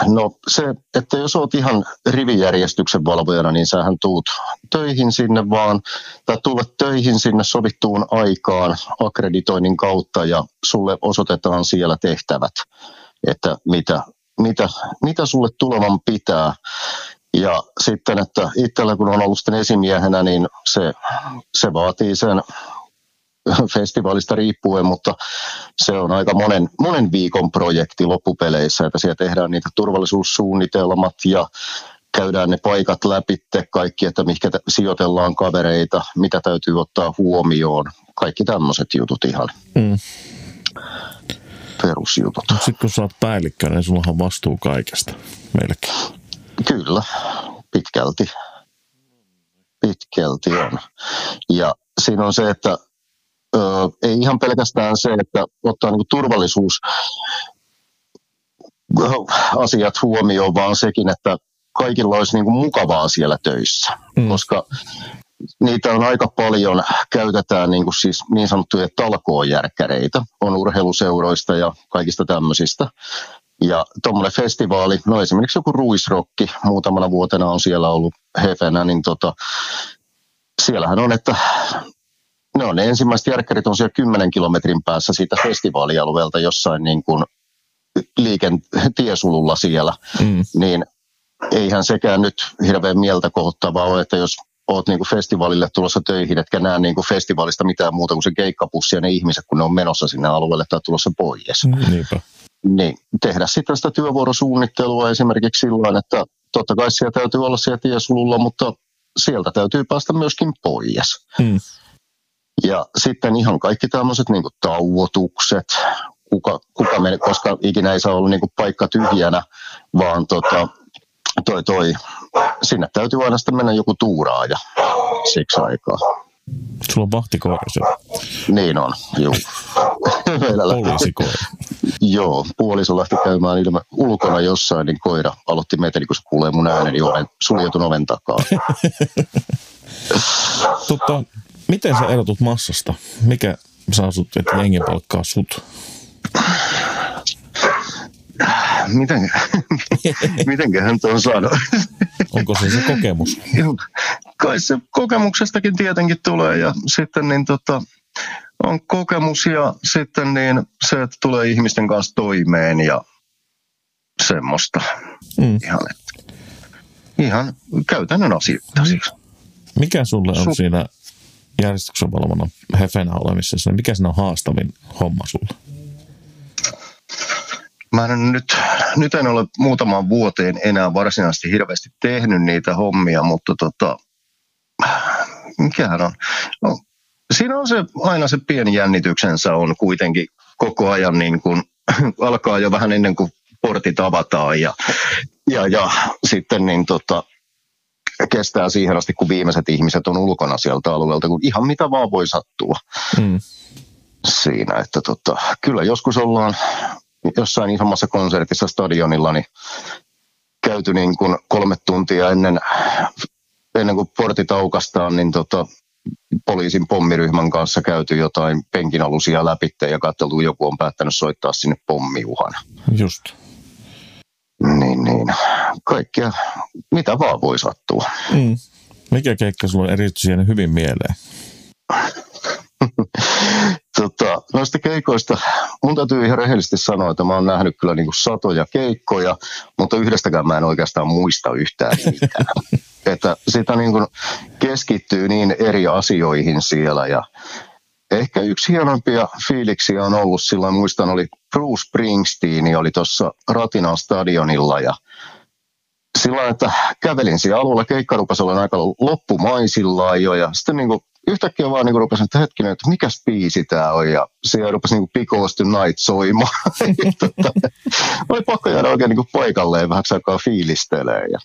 No se, että jos oot ihan rivijärjestyksen valvojana, niin sähän tuut töihin sinne vaan, tai tulet töihin sinne sovittuun aikaan akkreditoinnin kautta ja sulle osoitetaan siellä tehtävät, että mitä, mitä, mitä sulle tulevan pitää. Ja sitten, että itsellä kun on ollut sitten esimiehenä, niin se, se vaatii sen festivaalista riippuen, mutta se on aika monen, monen viikon projekti loppupeleissä, että siellä tehdään niitä turvallisuussuunnitelmat ja käydään ne paikat läpi, kaikki, että mihinkä sijoitellaan kavereita, mitä täytyy ottaa huomioon, kaikki tämmöiset jutut ihan mm. perusjutut. Sitten kun sä oot päällikkö, niin sulla on vastuu kaikesta melkein. Kyllä, pitkälti. Pitkälti on. Ja siinä on se, että Öö, ei ihan pelkästään se, että ottaa niin kuin turvallisuusasiat huomioon, vaan sekin, että kaikilla olisi niin kuin mukavaa siellä töissä, mm. koska niitä on aika paljon, käytetään niin kuin siis niin sanottuja talkoojärkkäreitä, on urheiluseuroista ja kaikista tämmöisistä. Ja tuommoinen festivaali, no esimerkiksi joku ruisrokki, muutamana vuotena on siellä ollut hefenä, niin tota, siellähän on, että ne on ne ensimmäiset järkkärit on siellä kymmenen kilometrin päässä siitä festivaalialueelta jossain niin kuin liikentiesululla siellä, mm. niin eihän sekään nyt hirveän mieltä kohottavaa ole, että jos oot niin kuin festivaalille tulossa töihin, etkä näe niin kuin festivaalista mitään muuta kuin se keikkapussi ja ne ihmiset, kun ne on menossa sinne alueelle tai tulossa pois. Niinpä. Niin, tehdä sitten sitä työvuorosuunnittelua esimerkiksi silloin, että totta kai siellä täytyy olla siellä tiesululla, mutta sieltä täytyy päästä myöskin pois. Mm. Ja sitten ihan kaikki tämmöiset niin kuin tauotukset, kuka, kuka meni, koska ikinä ei saa olla niin kuin paikka tyhjänä, vaan tota, toi toi, sinne täytyy aina sitten mennä joku tuuraaja siksi aikaa. Sulla on vahtikoira. Niin on, juu. Poliisikoira. Joo, puoliso lähti käymään ilme ulkona jossain, niin koira aloitti meteli, kun se kuulee mun ääneni, niin olen suljetun oven takaa. Totta, miten sä erotut massasta? Mikä saa sut, että jengi palkkaa sut? Miten, mitenköhän tuon sano? Onko se se kokemus? Kai se kokemuksestakin tietenkin tulee ja sitten niin tota, on kokemus ja sitten niin se, että tulee ihmisten kanssa toimeen ja semmoista. Mm. Ihan, ihan käytännön asioita. Mikä sulle on Su- siinä järjestyksenvalvonnan hefenä olemisessa? Mikä siinä on haastavin homma sulle? Mä en nyt, nyt en ole muutamaan vuoteen enää varsinaisesti hirveästi tehnyt niitä hommia, mutta tota, mikähän on? No, siinä on se, aina se pieni jännityksensä on kuitenkin koko ajan, niin kun, alkaa jo vähän ennen kuin portit avataan ja, ja, ja sitten niin tota, kestää siihen asti, kun viimeiset ihmiset on ulkona sieltä alueelta, kun ihan mitä vaan voi sattua hmm. siinä, että tota, kyllä joskus ollaan jossain isommassa konsertissa stadionilla niin käyty niin kuin kolme tuntia ennen, ennen kuin portit aukastaan, niin tota, poliisin pommiryhmän kanssa käyty jotain penkinalusia läpi ja katseltu, joku on päättänyt soittaa sinne pommiuhana. Just. Niin, niin. Kaikkea, mitä vaan voi sattua. Mm. Mikä keikka sulla on erityisesti hyvin mieleen? Tota, noista keikoista, mun täytyy ihan rehellisesti sanoa, että mä oon nähnyt kyllä niin kuin satoja keikkoja, mutta yhdestäkään mä en oikeastaan muista yhtään mitään. Että sitä niin kuin keskittyy niin eri asioihin siellä ja ehkä yksi hienompia fiiliksiä on ollut silloin, muistan oli Bruce Springsteen, oli tuossa Ratinan stadionilla ja silloin, että kävelin siellä alueella, keikka rupesi olla aika loppumaisillaan jo ja sitten niin kuin yhtäkkiä vaan niin rupesin, että hetkinen, että mikäs biisi tää on, ja siellä rupesi niin Because Tonight soimaan. tota, oli pakko jäädä oikein niin paikalleen vähäksi aikaa fiilistelee. Ja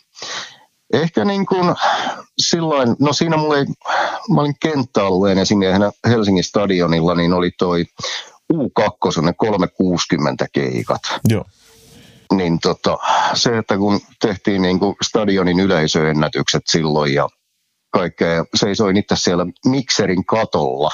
ehkä niin kuin silloin, no siinä mulla ei, mä olin kenttäalueen esimiehenä Helsingin stadionilla, niin oli toi U kaksi, ne kolmesataakuusikymmentä keikat. Joo. Niin tota, se, että kun tehtiin niin kuin stadionin yleisöennätykset silloin ja kaikkea. Seisoin itse siellä mikserin katolla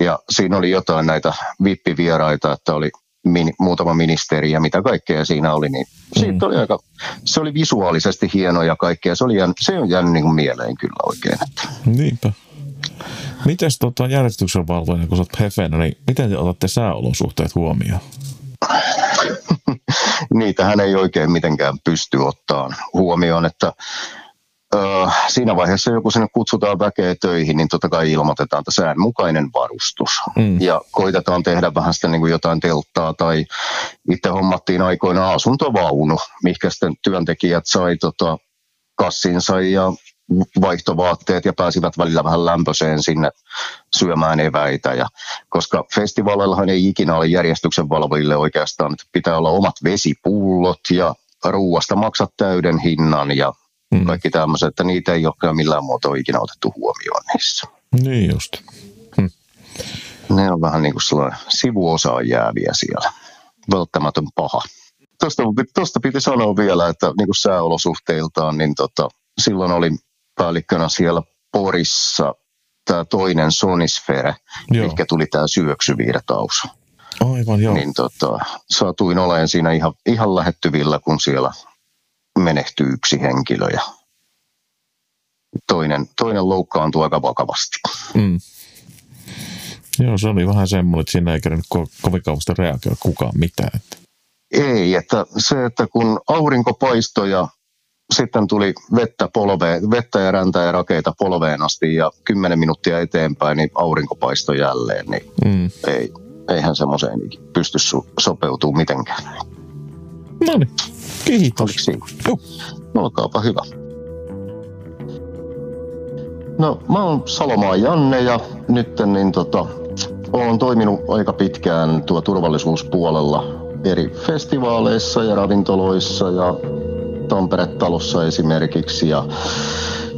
ja siinä oli jotain näitä vippivieraita, että oli min, muutama ministeri ja mitä kaikkea siinä oli. Niin mm. siitä oli aika, se oli visuaalisesti hieno ja kaikkea. Se, oli, se on jäänyt niin kuin mieleen kyllä oikein. Niinpä. Mites tota järjestyksenvalvojana, kun sä oot hefenä, niin miten te otatte sääolosuhteet huomioon? Niitähän ei oikein mitenkään pysty ottaan huomioon, että siinä vaiheessa joku sinne kutsutaan väkeä töihin, niin totta kai ilmoitetaan, että säänmukainen varustus. Mm. Ja koitetaan tehdä vähän sitä niin kuin jotain telttaa tai itse hommattiin aikoinaan asuntovaunu, mihinkä sitten työntekijät sai tota, kassinsa ja vaihtovaatteet ja pääsivät välillä vähän lämpöiseen sinne syömään eväitä. Ja, koska festivaaleillahan ei ikinä ole järjestyksenvalvojille oikeastaan, että pitää olla omat vesipullot ja ruuasta maksat täyden hinnan ja Mm. kaikki tämmöiset, että niitä ei ole millään muotoa ikinä otettu huomioon niissä. Niin just. Hm. Ne on vähän niin kuin sellainen sivuosaan jääviä siellä. Välttämätön paha. Tuosta, tuosta piti sanoa vielä, että niin kuin sääolosuhteiltaan, niin tota, silloin oli päällikkönä siellä Porissa tämä toinen Sonisphere, mikä tuli tämä syöksyvirtaus. Aivan joo. Niin tota, saatuin oleen siinä ihan, ihan lähettyvillä, kun siellä menehtyy yksi henkilö ja toinen, toinen loukkaantuu aika vakavasti. Mm. Joo, se oli vähän semmoinen, että siinä ei käynyt ko- kovin kauheasti reagoida kukaan mitään. Ei, että se, että kun aurinko paistoi ja sitten tuli vettä, polveen, vettä ja räntää ja rakeita polveen asti ja kymmenen minuuttia eteenpäin, niin aurinko paistoi jälleen, niin mm. ei, eihän semmoiseen pysty su- sopeutumaan mitenkään. No niin, kiitos. Joo. Olkaapa hyvä. No, mä oon Salomaa Janne ja nyt niin tota, oon toiminut aika pitkään tuo turvallisuuspuolella eri festivaaleissa ja ravintoloissa ja Tampere-talossa esimerkiksi ja,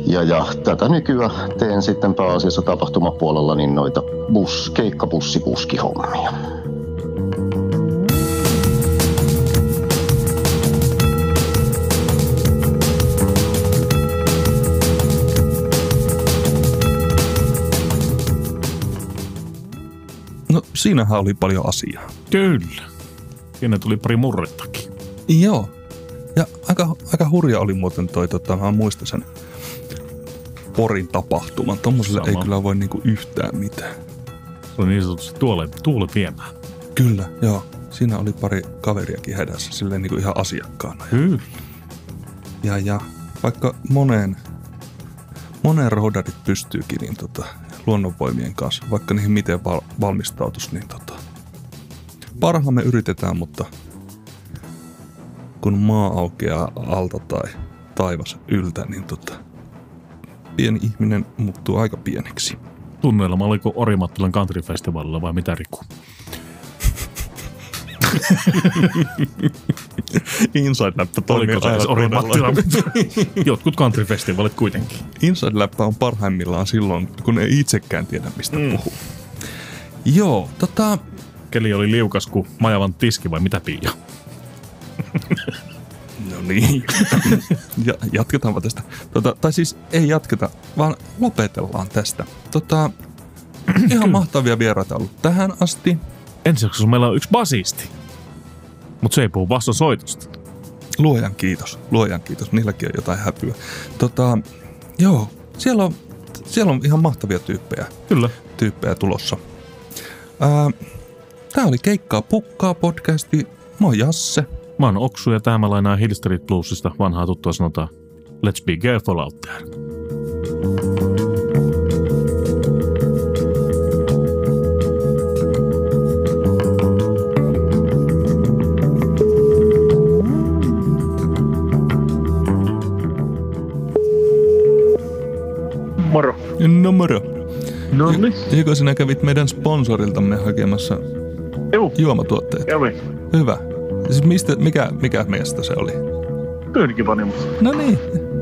ja, ja tätä nykyään teen sitten pääasiassa tapahtumapuolella niin noita bus, keikkabussipuskihommia. No, siinähän oli paljon asiaa. Kyllä. Siinä tuli pari murrettakin. Joo. Ja aika, aika hurja oli muuten toi, tota, mä muistan sen Porin tapahtuman. Tommoselle ei kyllä voi niinku yhtään mitään. Se oli niin sanotusti tuulet viemään. Kyllä, joo. Siinä oli pari kaveriakin hädässä, silleen niinku ihan asiakkaana. Kyllä. Ja, ja vaikka moneen, moneen rohdarit pystyykin, niin tota... luonnonvoimien kanssa, vaikka niihin miten val- valmistautuisi, niin tota, parhaamme yritetään, mutta kun maa aukeaa alta tai taivas yltä, niin tota, pieni ihminen muuttuu aika pieneksi. Tunneilma oliko Orimattilan countryfestivaalilla vai mitä, Riku? Inside-läppä toimii aina. Jotkut countryfestivaalit kuitenkin. Inside-läppä on parhaimmillaan silloin, kun ei itsekään tiedä, mistä mm. puhuu. Joo, tota... Keli oli liukas kuin majavan tiski, vai mitä, Pia? No niin. ja, jatketaanpa tästä. Tota, tai siis ei jatketa, vaan lopetellaan tästä. Tota, ihan mahtavia vieraita ollut tähän asti. Ensiksi meillä on yksi basisti. Mutta se ei puhu vasta soitosta. Luojan kiitos, luojan kiitos. Niilläkin on jotain häpyä. Tota, joo, siellä on, siellä on ihan mahtavia tyyppejä, Kyllä. tyyppejä tulossa. Tämä oli Keikkaa pukkaa podcasti. Mä oon Jasse. Mä oon Oksu ja tää mä lainaan Hill Street Bluesista. Vanhaa tuttua sanotaan, let's be careful out there. Moro. No moro. No niin. Eikö sinä kävit meidän sponsoriltamme hakemassa Juu. juomatuotteita? Joo. Hyvä. Siis mistä, mikä, mikä meistä se oli? Pyrkipanimo. No niin.